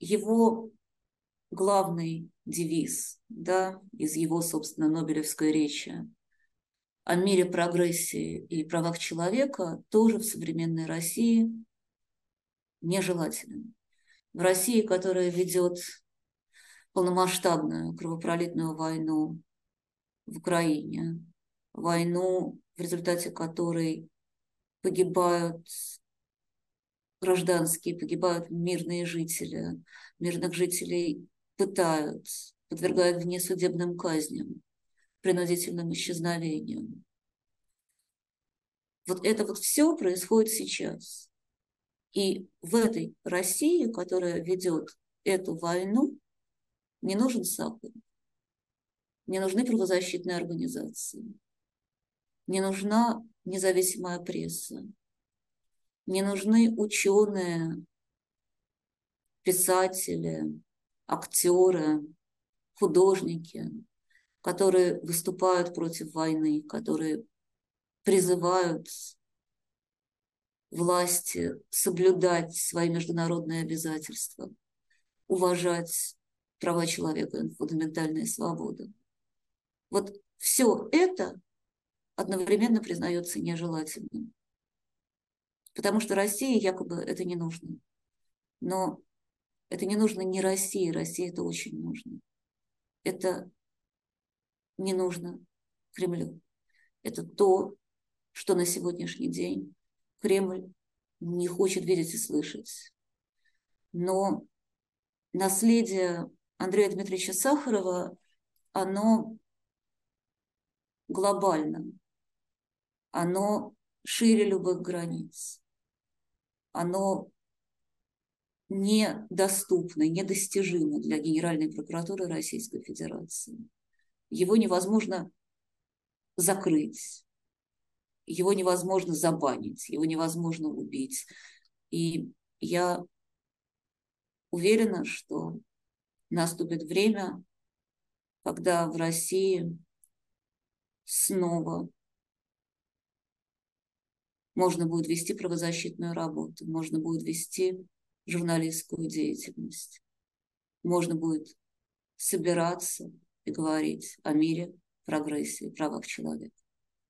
его главный девиз, да, из его, собственно, Нобелевской речи о мире, прогрессе и правах человека, тоже в современной России нежелателен. В России, которая ведет полномасштабную кровопролитную войну в Украине, войну, в результате которой погибают гражданские, погибают мирные жители, мирных жителей пытают, подвергают внесудебным казням, принудительным исчезновениям. Вот это вот все происходит сейчас. И в этой России, которая ведет эту войну, не нужен САПы, не нужны правозащитные организации, не нужна независимая пресса, не нужны ученые, писатели, актеры, художники, которые выступают против войны, которые призывают власти соблюдать свои международные обязательства, уважать права человека и фундаментальные свободы. Вот все это одновременно признается нежелательным, потому что России якобы это не нужно. Но это не нужно не России, России это очень нужно. Это не нужно Кремлю. Это то, что на сегодняшний день Кремль не хочет видеть и слышать. Но наследие Андрея Дмитриевича Сахарова, оно глобально, оно шире любых границ, оно недоступно, недостижимо для Генеральной прокуратуры Российской Федерации. Его невозможно закрыть, его невозможно забанить, его невозможно убить. И я уверена, что наступит время, когда в России снова можно будет вести правозащитную работу, можно будет вести журналистскую деятельность, можно будет собираться и говорить о мире, прогрессе и правах человека.